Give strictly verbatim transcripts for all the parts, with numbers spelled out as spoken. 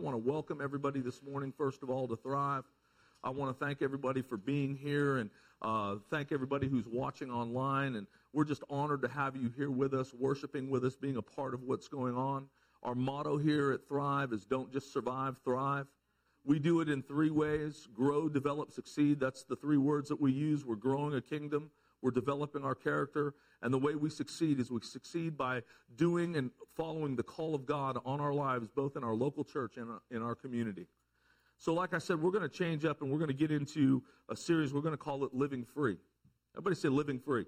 I want to welcome everybody this morning, first of all, to Thrive. I want to thank everybody for being here and uh, thank everybody who's watching online. And we're just honored to have you here with us, worshiping with us, being a part of what's going on. Our motto here at Thrive is don't just survive, thrive. We do it in three ways: grow, develop, succeed. That's the three words that we use. We're growing a kingdom, we're developing our character, and the way we succeed is we succeed by doing and following the call of God on our lives, both in our local church and in our community. So like I said, we're going to change up and we're going to get into a series. We're going to call it Living Free. Everybody say Living Free.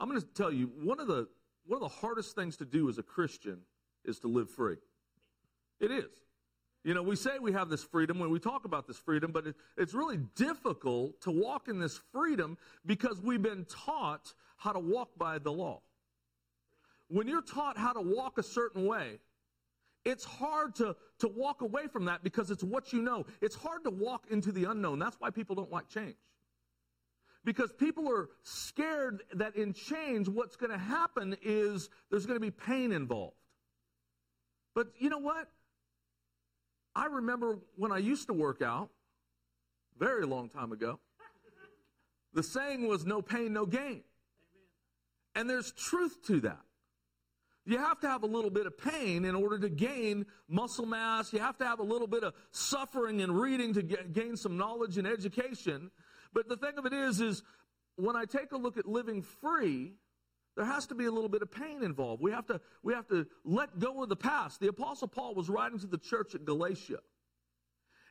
I'm going to tell you, one of the one of the hardest things to do as a Christian is to live free. It is. You know, we say we have this freedom when we talk about this freedom, but it, it's really difficult to walk in this freedom because we've been taught how to walk by the law. When you're taught how to walk a certain way, it's hard to, to walk away from that because it's what you know. It's hard to walk into the unknown. That's why people don't like change. Because people are scared that in change, what's going to happen is there's going to be pain involved. But you know what? I remember when I used to work out, very long time ago, the saying was no pain, no gain. Amen. And there's truth to that. You have to have a little bit of pain in order to gain muscle mass. You have to have a little bit of suffering and reading to get, gain some knowledge and education. But the thing of it is, is when I take a look at living free, there has to be a little bit of pain involved. We have to, we have to let go of the past. The Apostle Paul was writing to the church at Galatia.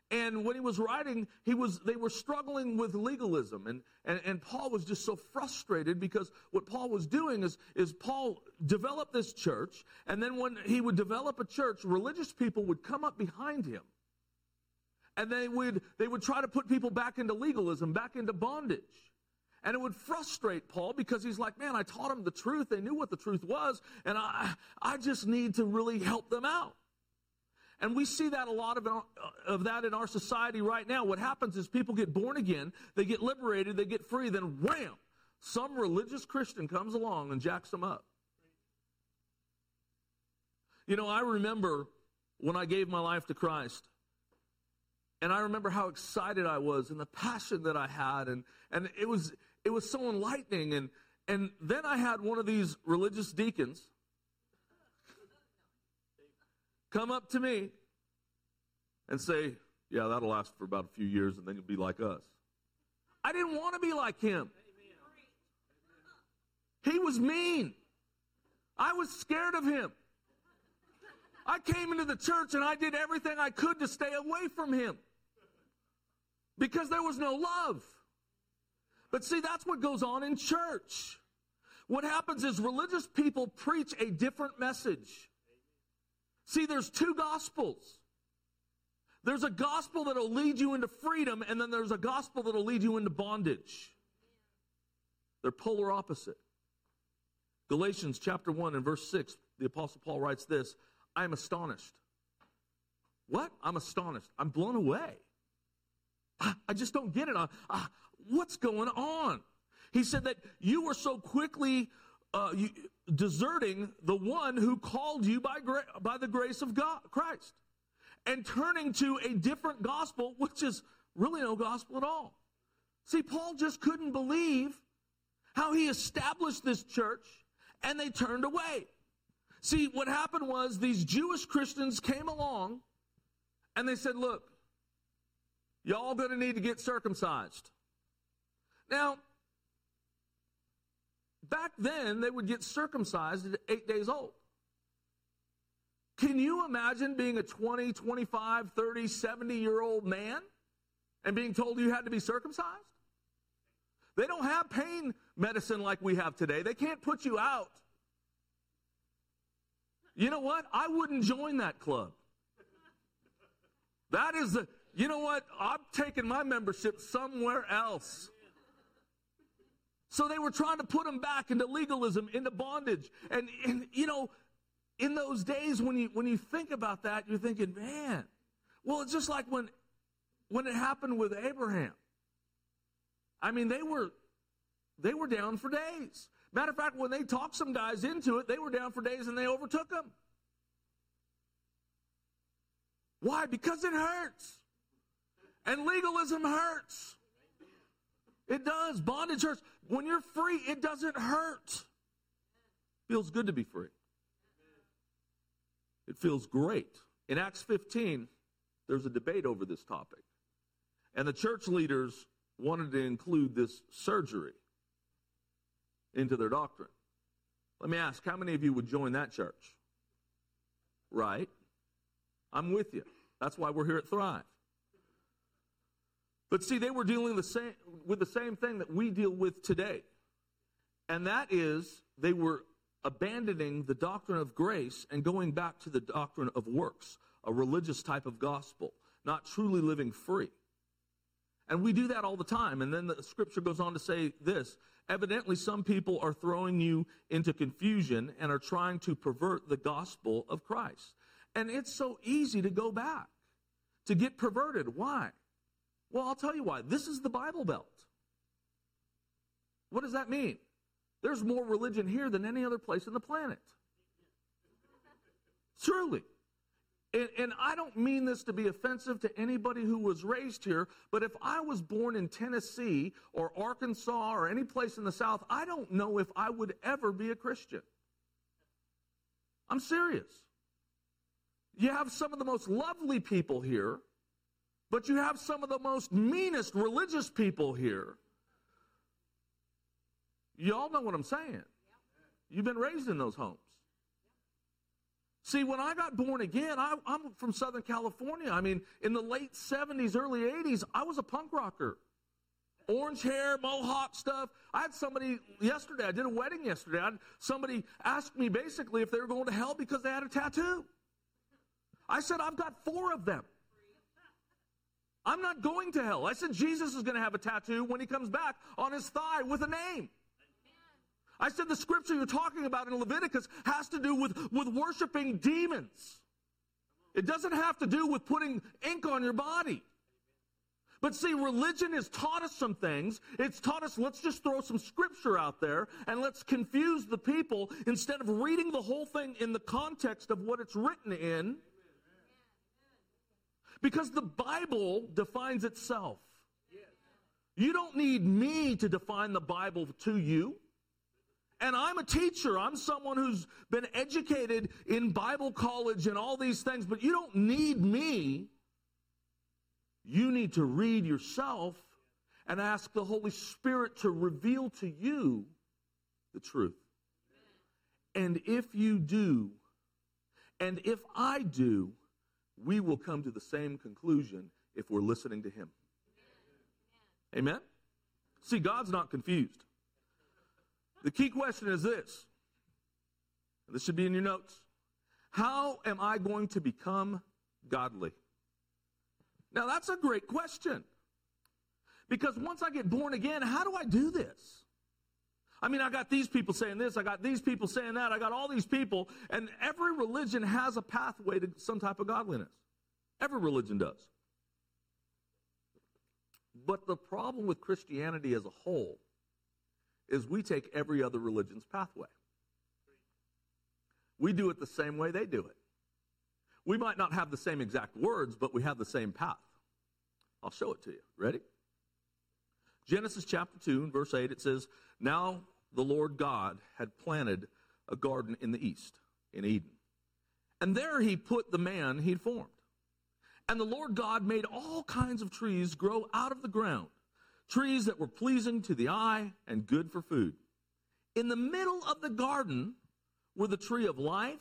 And when he was writing, he was they were struggling with legalism. And, and, and Paul was just so frustrated because what Paul was doing is, is Paul developed this church. And then when he would develop a church, religious people would come up behind him. And they would they would try to put people back into legalism, back into bondage. And it would frustrate Paul because he's like, man, I taught them the truth. They knew what the truth was. And I, I just need to really help them out. And we see that a lot of, our, of that in our society right now. What happens is people get born again. They get liberated. They get free. Then wham, some religious Christian comes along and jacks them up. You know, I remember when I gave my life to Christ. And I remember how excited I was and the passion that I had. And, and it was... It was so enlightening, and and then I had one of these religious deacons come up to me and say, yeah, that'll last for about a few years, and then you'll be like us. I didn't want to be like him. He was mean. I was scared of him. I came into the church, and I did everything I could to stay away from him because there was no love. But see, that's what goes on in church. What happens is religious people preach a different message. See, there's two gospels. There's a gospel that will lead you into freedom, and then there's a gospel that will lead you into bondage. They're polar opposite. Galatians chapter one and verse six, the Apostle Paul writes this, I am astonished. What? I'm astonished. I'm blown away. I, I just don't get it. I, I, What's going on? He said that you were so quickly uh, you, deserting the one who called you by gra- by the grace of God, Christ, and turning to a different gospel, which is really no gospel at all. See, Paul just couldn't believe how he established this church, and they turned away. See, what happened was these Jewish Christians came along, and they said, look, y'all going to need to get circumcised. Now, back then, they would get circumcised at eight days old. Can you imagine being a twenty, twenty-five, thirty, seventy-year-old man and being told you had to be circumcised? They don't have pain medicine like we have today. They can't put you out. You know what? I wouldn't join that club. That is the, you know what? I'm taking my membership somewhere else. So they were trying to put them back into legalism, into bondage. And, and you know, in those days when you when you think about that, you're thinking, man, well, it's just like when when it happened with Abraham. I mean, they were they were down for days. Matter of fact, when they talked some guys into it, they were down for days and they overtook them. Why? Because it hurts. And legalism hurts. It does. Bondage hurts. When you're free, it doesn't hurt. Feels good to be free. It feels great. In Acts fifteen, there's a debate over this topic. And the church leaders wanted to include this surgery into their doctrine. Let me ask, how many of you would join that church? Right? I'm with you. That's why we're here at Thrive. But see, they were dealing the same, with the same thing that we deal with today. And that is, they were abandoning the doctrine of grace and going back to the doctrine of works, a religious type of gospel, not truly living free. And we do that all the time. And then the scripture goes on to say this, evidently some people are throwing you into confusion and are trying to pervert the gospel of Christ. And it's so easy to go back, to get perverted. Why? Well, I'll tell you why. This is the Bible Belt. What does that mean? There's more religion here than any other place on the planet. Truly. And, and I don't mean this to be offensive to anybody who was raised here, but if I was born in Tennessee or Arkansas or any place in the South, I don't know if I would ever be a Christian. I'm serious. You have some of the most lovely people here, but you have some of the most meanest religious people here. You all know what I'm saying. You've been raised in those homes. See, when I got born again, I, I'm from Southern California. I mean, in the late seventies, early eighties, I was a punk rocker. Orange hair, mohawk stuff. I had somebody yesterday, I did a wedding yesterday, I had somebody asked me basically if they were going to hell because they had a tattoo. I said, I've got four of them. I'm not going to hell. I said, Jesus is going to have a tattoo when he comes back on his thigh with a name. I said, the scripture you're talking about in Leviticus has to do with, with worshiping demons. It doesn't have to do with putting ink on your body. But see, religion has taught us some things. It's taught us, let's just throw some scripture out there and let's confuse the people instead of reading the whole thing in the context of what it's written in. Because the Bible defines itself. You don't need me to define the Bible to you. And I'm a teacher. I'm someone who's been educated in Bible college and all these things, but you don't need me. You need to read yourself and ask the Holy Spirit to reveal to you the truth. And if you do, and if I do, we will come to the same conclusion if we're listening to him. Amen? See, God's not confused. The key question is this, and this should be in your notes. How am I going to become godly? Now, that's a great question. Because once I get born again, how do I do this? I mean, I got these people saying this, I got these people saying that, I got all these people, and every religion has a pathway to some type of godliness. Every religion does. But the problem with Christianity as a whole is we take every other religion's pathway. We do it the same way they do it. We might not have the same exact words, but we have the same path. I'll show it to you. Ready? Genesis chapter two, and verse eight, it says, now the Lord God had planted a garden in the east, in Eden. And there he put the man he'd formed. And the Lord God made all kinds of trees grow out of the ground, trees that were pleasing to the eye and good for food. In the middle of the garden were the tree of life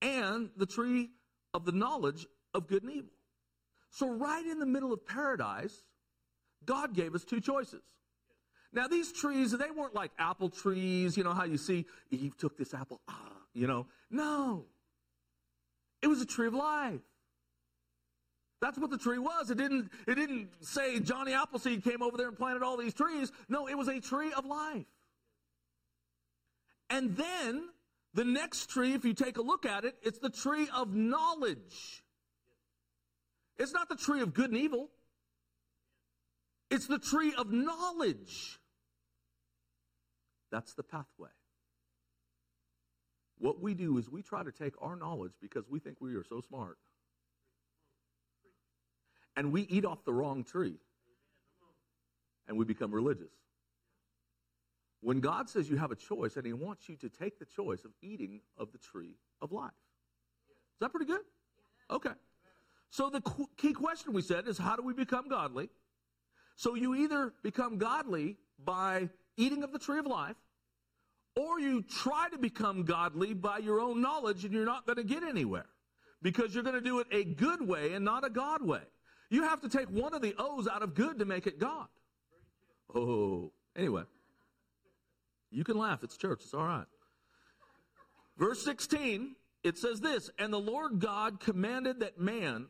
and the tree of the knowledge of good and evil. So right in the middle of paradise, God gave us two choices. Now these trees, they weren't like apple trees, you know how you see Eve took this apple, ah, you know. No. It was a tree of life. That's what the tree was. It didn't, it didn't say Johnny Appleseed came over there and planted all these trees. No, it was a tree of life. And then the next tree, if you take a look at it, it's the tree of knowledge. It's not the tree of good and evil. It's the tree of knowledge. That's the pathway. What we do is we try to take our knowledge because we think we are so smart. and we eat off the wrong tree, and we become religious. When God says you have a choice, and he wants you to take the choice of eating of the tree of life. Is that pretty good? Okay. So the qu- key question we said is, how do we become godly? So you either become godly by eating of the tree of life, or you try to become godly by your own knowledge, and you're not going to get anywhere because you're going to do it a good way and not a God way. You have to take one of the O's out of good to make it God. Oh, anyway. You can laugh. It's church. It's all right. Verse sixteen, it says this, and the Lord God commanded that man,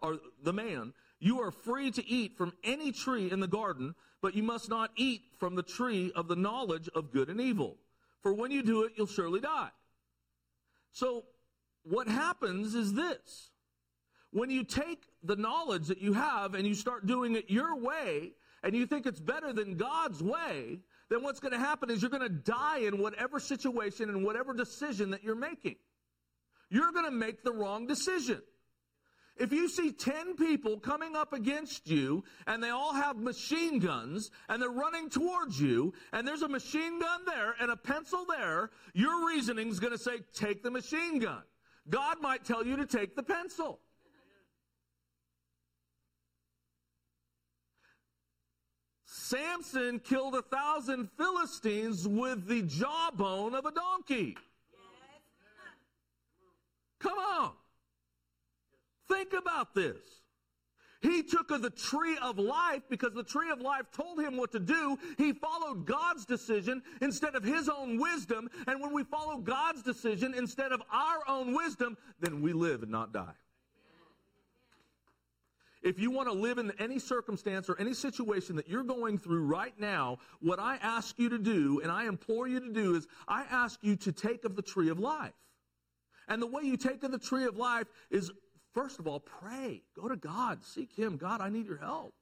or the man, you are free to eat from any tree in the garden, but you must not eat from the tree of the knowledge of good and evil. For when you do it, you'll surely die. So what happens is this. When you take the knowledge that you have and you start doing it your way, and you think it's better than God's way, then what's going to happen is you're going to die in whatever situation and whatever decision that you're making. You're going to make the wrong decision. If you see ten people coming up against you, and they all have machine guns, and they're running towards you, and there's a machine gun there and a pencil there, your reasoning is going to say, take the machine gun. God might tell you to take the pencil. Samson killed a thousand Philistines with the jawbone of a donkey. Yes. Come on. Think about this. He took of the tree of life because the tree of life told him what to do. He followed God's decision instead of his own wisdom. And when we follow God's decision instead of our own wisdom, then we live and not die. If you want to live in any circumstance or any situation that you're going through right now, what I ask you to do, and I implore you to do, is I ask you to take of the tree of life. And the way you take of the tree of life is, first of all, pray. Go to God. Seek him. God, I need your help.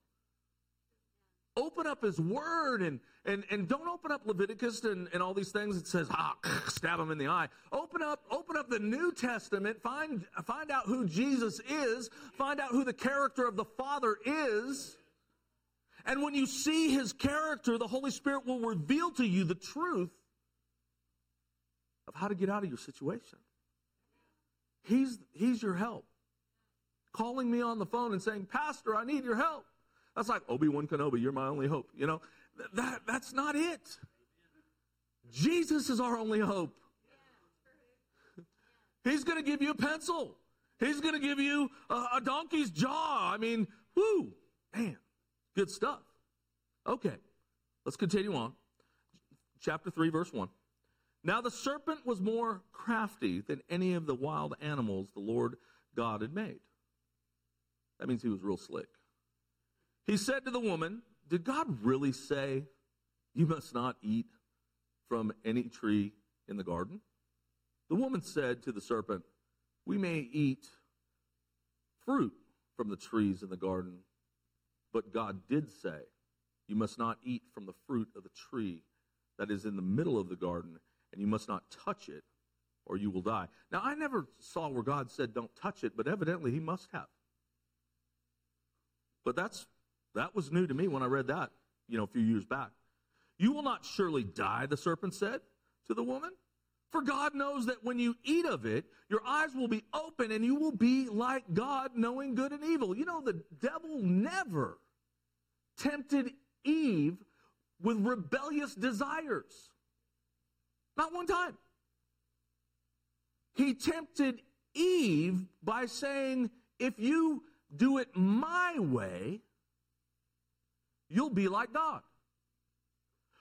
Open up his word, and and, and don't open up Leviticus and, and all these things that says, ah, stab him in the eye. Open up, open up the New Testament. Find, find out who Jesus is. Find out who the character of the Father is. And when you see his character, the Holy Spirit will reveal to you the truth of how to get out of your situation. He's, he's your help. Calling me on the phone and saying, Pastor, I need your help. That's like Obi-Wan Kenobi, you're my only hope. You know, th- that that's not it. Jesus is our only hope. He's going to give you a pencil. He's going to give you a, a donkey's jaw. I mean, whoo, man, good stuff. Okay, let's continue on. Chapter three, verse one. Now the serpent was more crafty than any of the wild animals the Lord God had made. That means he was real slick. He said to the woman, did God really say you must not eat from any tree in the garden? The woman said to the serpent, we may eat fruit from the trees in the garden, but God did say you must not eat from the fruit of the tree that is in the middle of the garden, and you must not touch it or you will die. Now, I never saw where God said don't touch it, but evidently he must have. But that's that was new to me when I read that, you know, a few years back. You will not surely die, the serpent said to the woman. For God knows that when you eat of it, your eyes will be open and you will be like God, knowing good and evil. You know, the devil never tempted Eve with rebellious desires. Not one time. He tempted Eve by saying, if you do it my way, you'll be like God.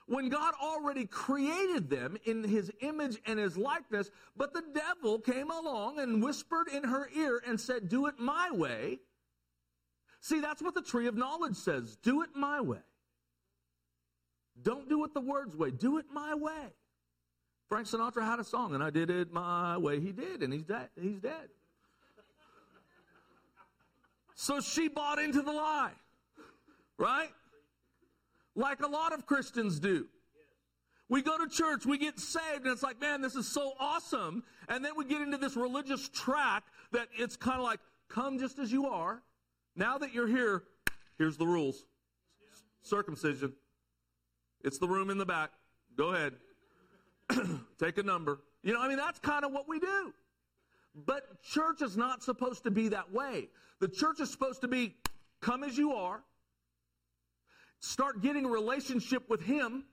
When God already created them in his image and his likeness, but the devil came along and whispered in her ear and said, do it my way. See, that's what the tree of knowledge says. Do it my way. Don't do it the word's way. Do it my way. Frank Sinatra had a song, and I did it my way. He did, and he's dead. He's dead. So she bought into the lie, right? Like a lot of Christians do. We go to church, we get saved, and it's like, man, this is so awesome. And then we get into this religious track that it's kind of like, come just as you are, Now that you're here, here's the rules. Circumcision. It's the room in the back. Go ahead. Take a number. You know, I mean, that's kind of what we do. But church is not supposed to be that way. The church is supposed to be, come as you are. Start getting a relationship with him,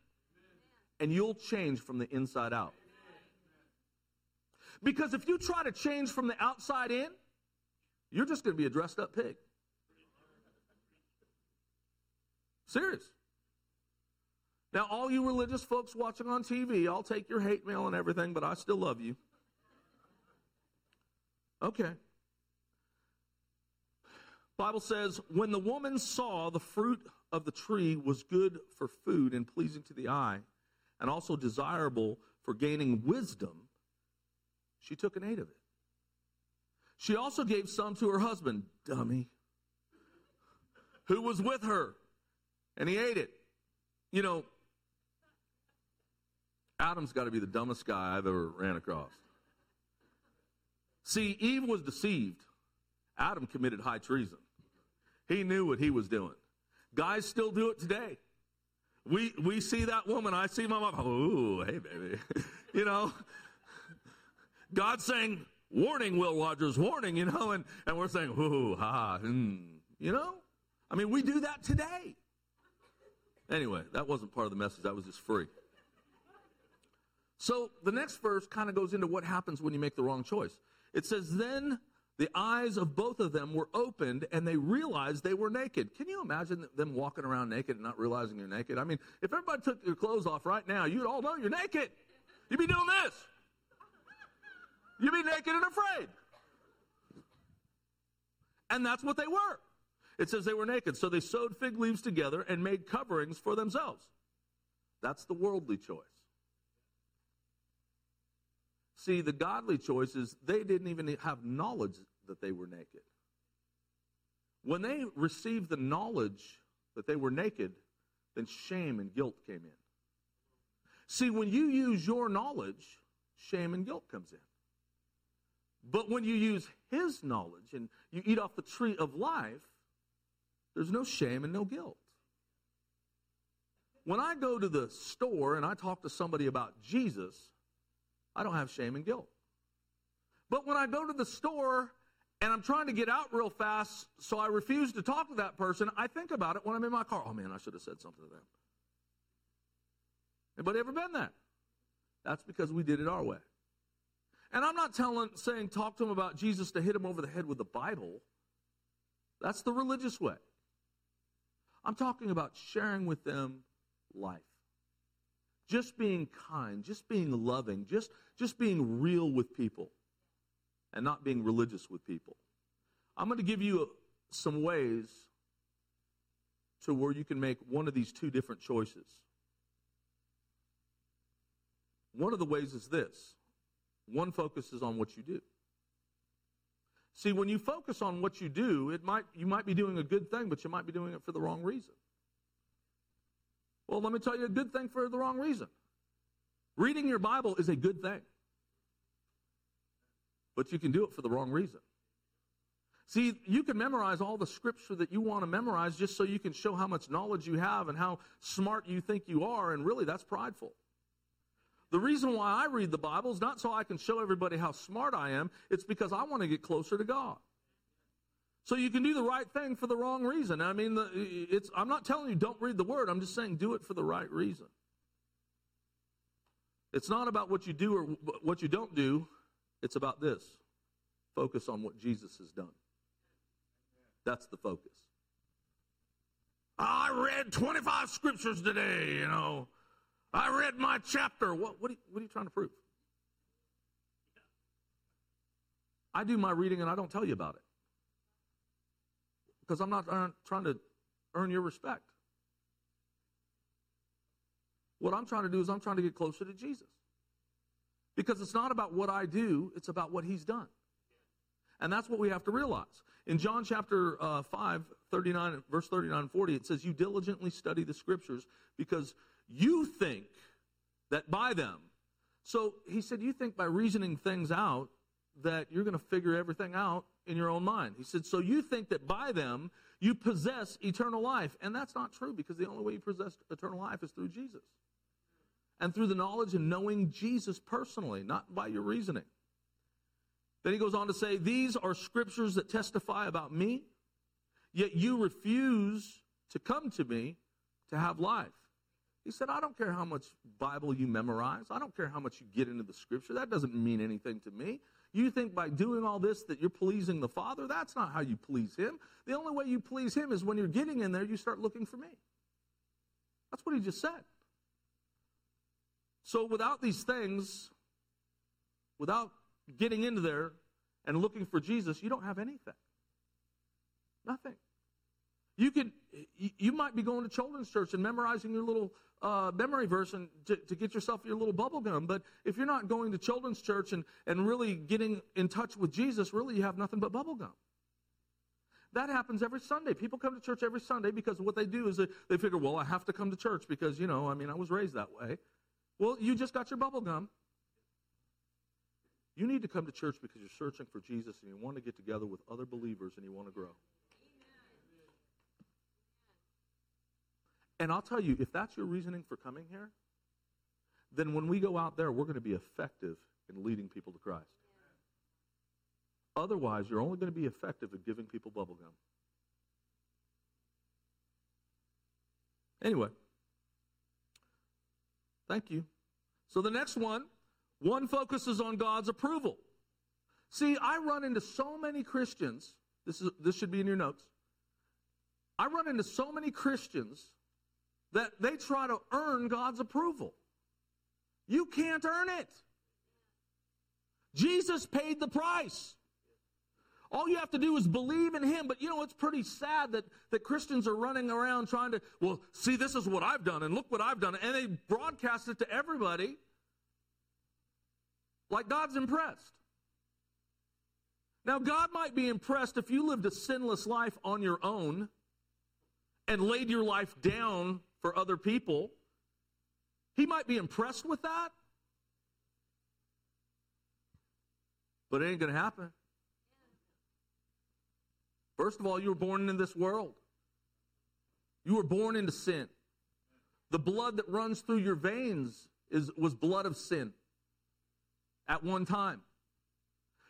and you'll change from the inside out. Because if you try to change from the outside in, you're just going to be a dressed-up pig. Serious. Now, all you religious folks watching on T V, I'll take your hate mail and everything, but I still love you. Okay. Bible says, when the woman saw the fruit of the tree was good for food and pleasing to the eye, and also desirable for gaining wisdom, she took and ate of it. She also gave some to her husband, dummy, who was with her, and he ate it. You know, Adam's got to be the dumbest guy I've ever ran across. See, Eve was deceived. Adam committed high treason. He knew what he was doing. Guys still do it today. We we see that woman. I see my mom. Oh, hey, baby. You know, God's saying, warning, Will Rogers, warning, you know, and, and we're saying, ooh, ha, mm, you know? I mean, we do that today. Anyway, that wasn't part of the message. That was just free. So the next verse kind of goes into what happens when you make the wrong choice. It says, then the eyes of both of them were opened, and they realized they were naked. Can you imagine them walking around naked and not realizing you're naked? I mean, if everybody took their clothes off right now, you'd all know you're naked. You'd be doing this. You'd be naked and afraid. And that's what they were. It says they were naked, so they sewed fig leaves together and made coverings for themselves. That's the worldly choice. See, the godly choice is they didn't even have knowledge that they were naked. When they received the knowledge that they were naked, then shame and guilt came in. See, when you use your knowledge, shame and guilt comes in. But when you use his knowledge and you eat off the tree of life, there's no shame and no guilt. When I go to the store and I talk to somebody about Jesus, I don't have shame and guilt. But when I go to the store and I'm trying to get out real fast, so I refuse to talk to that person, I think about it when I'm in my car. Oh, man, I should have said something to them. Anybody ever been there? That's because we did it our way. And I'm not telling, saying talk to them about Jesus to hit them over the head with the Bible. That's the religious way. I'm talking about sharing with them life. Just being kind, just being loving, just, just being real with people and not being religious with people. I'm going to give you some ways to where you can make one of these two different choices. One of the ways is this. One focuses on what you do. See, when you focus on what you do, it might you might be doing a good thing, but you might be doing it for the wrong reason. Well, let me tell you a good thing for the wrong reason. Reading your Bible is a good thing. But you can do it for the wrong reason. See, you can memorize all the scripture that you want to memorize just so you can show how much knowledge you have and how smart you think you are, and really that's prideful. The reason why I read the Bible is not so I can show everybody how smart I am. It's because I want to get closer to God. So you can do the right thing for the wrong reason. I mean, the, it's, I'm not telling you don't read the Word. I'm just saying do it for the right reason. It's not about what you do or what you don't do. It's about this. Focus on what Jesus has done. That's the focus. I read twenty-five scriptures today, you know. I read my chapter. What, what, are you, what are you trying to prove? I do my reading and I don't tell you about it. Because I'm not earn, trying to earn your respect. What I'm trying to do is I'm trying to get closer to Jesus. Because it's not about what I do, it's about what he's done. And that's what we have to realize. In John chapter uh, five, thirty-nine, verse thirty-nine and forty, it says, you diligently study the scriptures because you think that by them. So he said, you think by reasoning things out, that you're going to figure everything out in your own mind. He said, so you think that by them you possess eternal life. And that's not true, because the only way you possess eternal life is through Jesus. And through the knowledge and knowing Jesus personally, not by your reasoning. Then he goes on to say, these are scriptures that testify about me, yet you refuse to come to me to have life. He said, I don't care how much Bible you memorize. I don't care how much you get into the scripture. That doesn't mean anything to me. You think by doing all this that you're pleasing the Father? That's not how you please him. The only way you please him is when you're getting in there, you start looking for me. That's what he just said. So without these things, without getting into there and looking for Jesus, you don't have anything. Nothing. You could, you might be going to children's church and memorizing your little uh, memory verse and to, to get yourself your little bubble gum. But if you're not going to children's church and, and really getting in touch with Jesus, really you have nothing but bubble gum. That happens every Sunday. People come to church every Sunday because what they do is they, they figure, well, I have to come to church because, you know, I mean, I was raised that way. Well, you just got your bubble gum. You need to come to church because you're searching for Jesus and you want to get together with other believers and you want to grow. And I'll tell you, if that's your reasoning for coming here, then when we go out there, we're going to be effective in leading people to Christ. Otherwise, you're only going to be effective at giving people bubblegum. Anyway, thank you. So the next one, one focuses on God's approval. See, I run into so many Christians. This is this should be in your notes. I run into so many Christians that they try to earn God's approval. You can't earn it. Jesus paid the price. All you have to do is believe in him. But, you know, it's pretty sad that, that Christians are running around trying to, well, see, this is what I've done, and look what I've done. And they broadcast it to everybody like God's impressed. Now, God might be impressed if you lived a sinless life on your own and laid your life down for other people. He might be impressed with that, but it ain't going to happen. First of all, you were born into this world. You were born into sin. The blood that runs through your veins is was blood of sin at one time.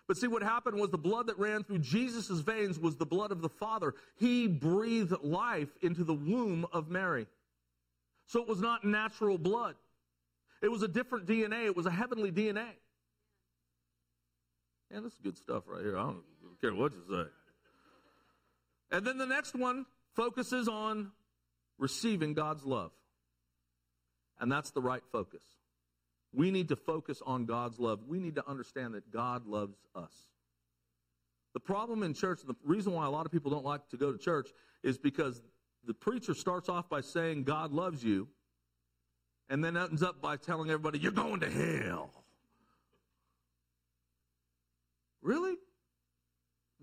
But see, what happened was the blood that ran through Jesus' veins was the blood of the Father. He breathed life into the womb of Mary. So it was not natural blood. It was a different D N A. It was a heavenly D N A. Man, this is good stuff right here. I don't care what you say. And then the next one focuses on receiving God's love. And that's the right focus. We need to focus on God's love. We need to understand that God loves us. The problem in church, the reason why a lot of people don't like to go to church is because the preacher starts off by saying God loves you and then ends up by telling everybody, you're going to hell. Really?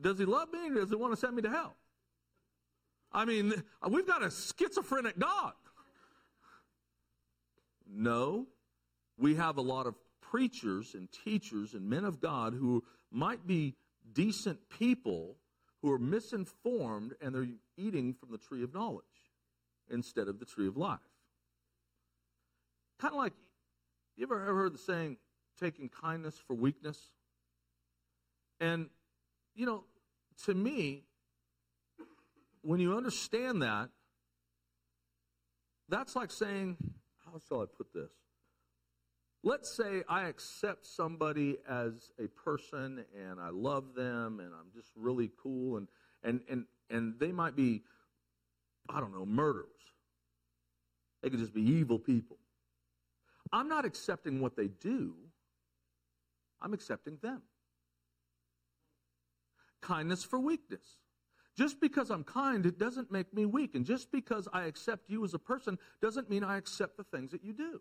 Does he love me or does he want to send me to hell? I mean, we've got a schizophrenic God. No. We have a lot of preachers and teachers and men of God who might be decent people who are misinformed and they're eating from the tree of knowledge instead of the tree of life. Kind of like, you ever, ever heard the saying, taking kindness for weakness? And, you know, to me, when you understand that, that's like saying, how shall I put this? Let's say I accept somebody as a person and I love them and I'm just really cool and and and, and they might be, I don't know, murderers. They could just be evil people. I'm not accepting what they do. I'm accepting them. Kindness for weakness. Just because I'm kind, it doesn't make me weak. And just because I accept you as a person doesn't mean I accept the things that you do.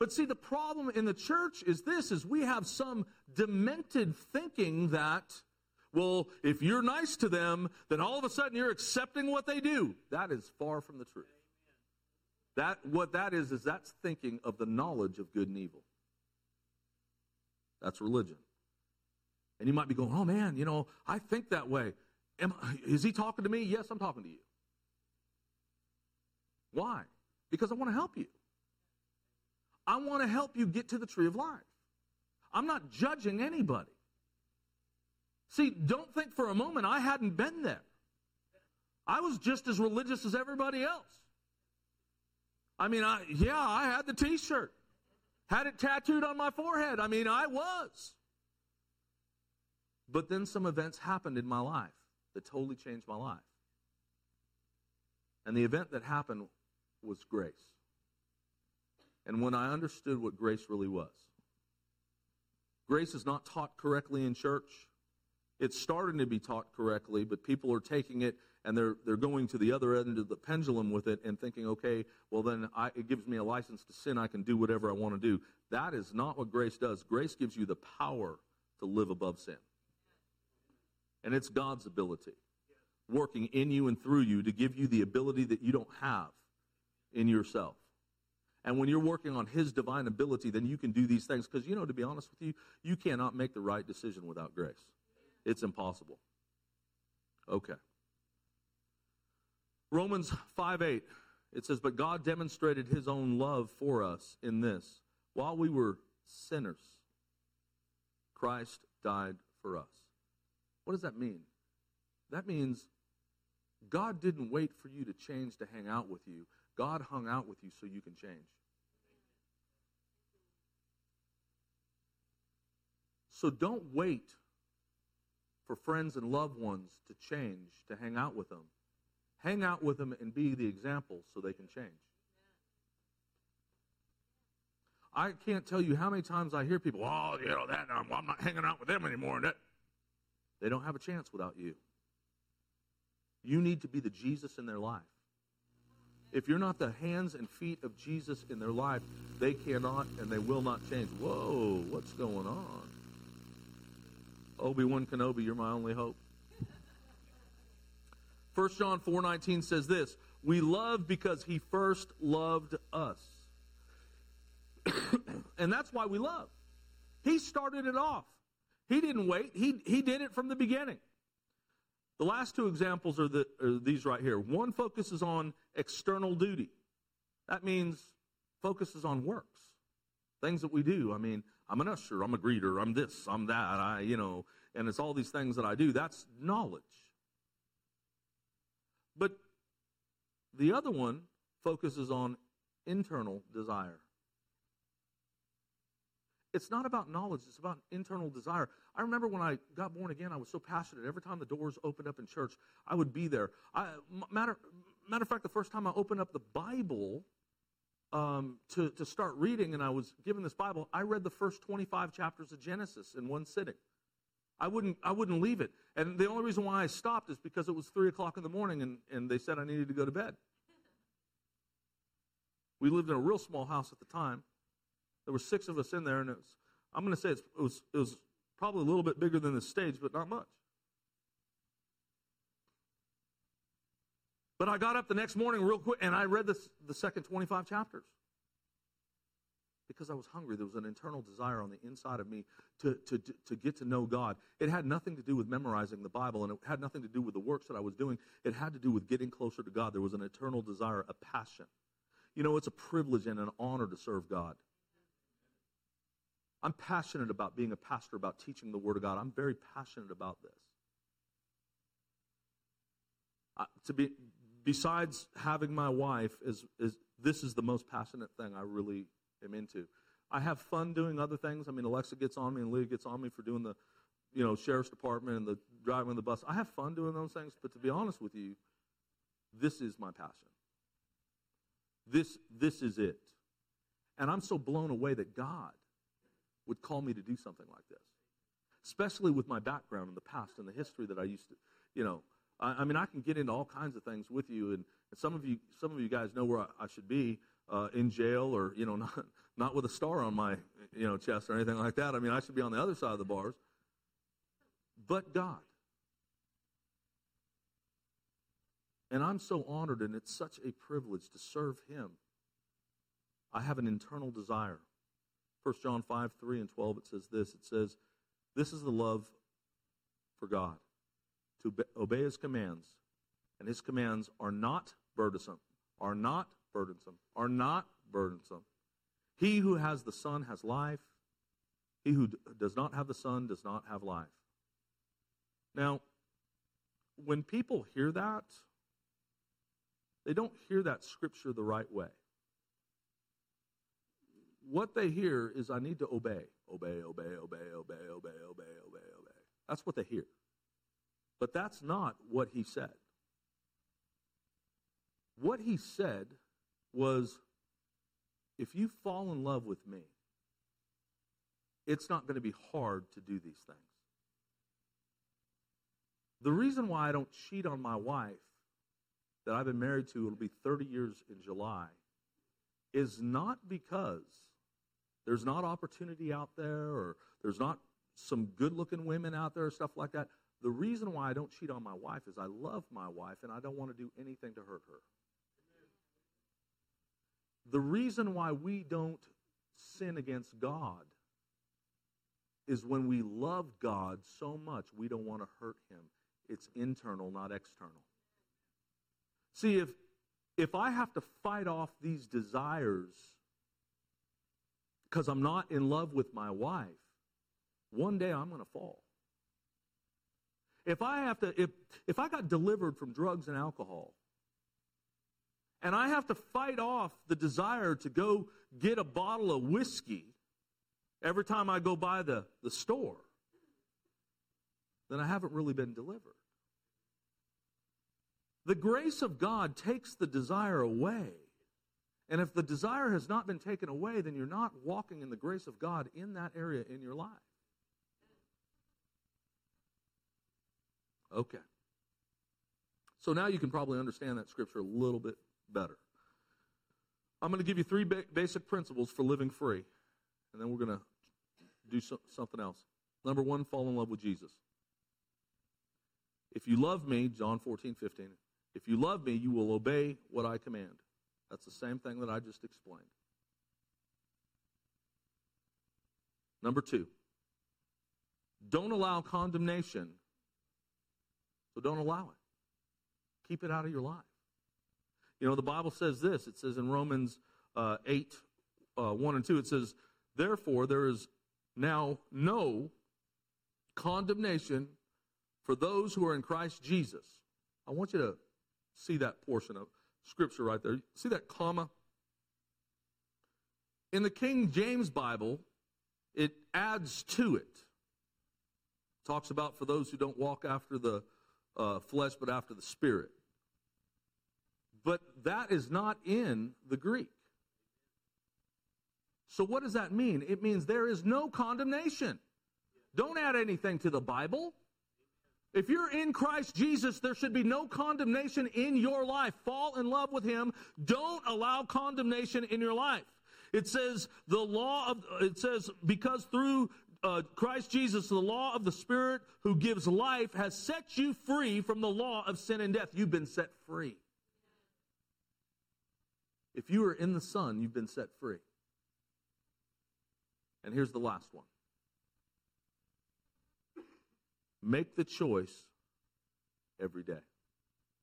But see, the problem in the church is this, is we have some demented thinking that, well, if you're nice to them, then all of a sudden you're accepting what they do. That is far from the truth. That what that is, is that's thinking of the knowledge of good and evil. That's religion. And you might be going, oh, man, you know, I think that way. Am, is he talking to me? Yes, I'm talking to you. Why? Because I want to help you. I want to help you get to the tree of life. I'm not judging anybody. See, don't think for a moment I hadn't been there. I was just as religious as everybody else. I mean, I, yeah, I had the T-shirt. Had it tattooed on my forehead. I mean, I was. But then some events happened in my life that totally changed my life. And the event that happened was grace. And when I understood what grace really was. Grace is not taught correctly in church. It's starting to be taught correctly, but people are taking it and they're they're going to the other end of the pendulum with it and thinking, okay, well then I, it gives me a license to sin. I can do whatever I want to do. That is not what grace does. Grace gives you the power to live above sin. And it's God's ability working in you and through you to give you the ability that you don't have in yourself. And when you're working on his divine ability, then you can do these things. Because, you know, to be honest with you, you cannot make the right decision without grace. It's impossible. Okay. Romans five eight, it says, but God demonstrated his own love for us in this. While we were sinners, Christ died for us. What does that mean? That means God didn't wait for you to change to hang out with you. God hung out with you so you can change. So don't wait for friends and loved ones to change to hang out with them. Hang out with them and be the example so they can change. I can't tell you how many times I hear people, oh, you know, that I'm, I'm not hanging out with them anymore. That. They don't have a chance without you. You need to be the Jesus in their life. If you're not the hands and feet of Jesus in their life, they cannot and they will not change. Whoa, what's going on? Obi-Wan Kenobi, you're my only hope. First John four nineteen says this, we love because he first loved us. And that's why we love. He started it off. He didn't wait. He, he did it from the beginning. The last two examples are, the, are these right here. One focuses on external duty. That means focuses on works, things that we do. I mean, I'm an usher, I'm a greeter, I'm this, I'm that, I, you know, and it's all these things that I do. That's knowledge. But the other one focuses on internal desire. It's not about knowledge. It's about internal desire. I remember when I got born again, I was so passionate. Every time the doors opened up in church, I would be there. I, matter, matter of fact, the first time I opened up the Bible um, to, to start reading, and I was given this Bible, I read the first twenty-five chapters of Genesis in one sitting. I wouldn't I wouldn't leave it. And the only reason why I stopped is because it was three o'clock in the morning, and, and they said I needed to go to bed. We lived in a real small house at the time. There were six of us in there, and it was, I'm going to say it's, it, was, it was probably a little bit bigger than the stage, but not much. But I got up the next morning real quick, and I read this, the second twenty-five chapters. Because I was hungry, there was an internal desire on the inside of me to, to, to get to know God. It had nothing to do with memorizing the Bible, and it had nothing to do with the works that I was doing. It had to do with getting closer to God. There was an eternal desire, a passion. You know, it's a privilege and an honor to serve God. I'm passionate about being a pastor, about teaching the Word of God. I'm very passionate about this. I, to be, besides having my wife, is, is this is the most passionate thing I really am into. I have fun doing other things. I mean, Alexa gets on me and Leah gets on me for doing the, you know, sheriff's department and the driving of the bus. I have fun doing those things, but to be honest with you, this is my passion. This this is it. And I'm so blown away that God would call me to do something like this, especially with my background in the past and the history that I used to, you know. I, I mean, I can get into all kinds of things with you, and, and some of you some of you guys know where I, I should be, uh, in jail or, you know, not not with a star on my, you know, chest or anything like that. I mean, I should be on the other side of the bars. But God. And I'm so honored, and it's such a privilege to serve him. I have an internal desire. First John five three and twelve, it says this. It says, this is the love for God, to obey his commands. And his commands are not burdensome, are not burdensome, are not burdensome. He who has the Son has life. He who d- does not have the Son does not have life. Now, when people hear that, they don't hear that scripture the right way. What they hear is, I need to obey. Obey, obey, obey, obey, obey, obey, obey, obey. That's what they hear. But that's not what he said. What he said was, if you fall in love with me, it's not going to be hard to do these things. The reason why I don't cheat on my wife that I've been married to, it'll be thirty years in July, is not because there's not opportunity out there or there's not some good-looking women out there or stuff like that. The reason why I don't cheat on my wife is I love my wife and I don't want to do anything to hurt her. The reason why we don't sin against God is when we love God so much we don't want to hurt him. It's internal, not external. See, if if I have to fight off these desires because I'm not in love with my wife, one day I'm going to fall. If I have to, if if I got delivered from drugs and alcohol, and I have to fight off the desire to go get a bottle of whiskey every time I go by the, the store, then I haven't really been delivered. The grace of God takes the desire away. And if the desire has not been taken away, then you're not walking in the grace of God in that area in your life. Okay. So now you can probably understand that scripture a little bit better. I'm going to give you three ba- basic principles for living free, and then we're going to do so- something else. Number one, fall in love with Jesus. If you love me, John fourteen fifteen, if you love me, you will obey what I command. That's the same thing that I just explained. Number two, don't allow condemnation, so don't allow it. Keep it out of your life. You know, the Bible says this. It says in Romans uh, eight, one and two, it says, therefore there is now no condemnation for those who are in Christ Jesus. I want you to see that portion of Scripture right there. See that comma? In the King James Bible, it adds to it. It talks about for those who don't walk after the uh, flesh but after the Spirit. But that is not in the Greek. So what does that mean? It means there is no condemnation. Don't add anything to the Bible. If you're in Christ Jesus, there should be no condemnation in your life. Fall in love with him. Don't allow condemnation in your life. It says the law of it says because through uh, Christ Jesus, the law of the Spirit who gives life has set you free from the law of sin and death. You've been set free. If you are in the Son, you've been set free. And here's the last one. Make the choice every day.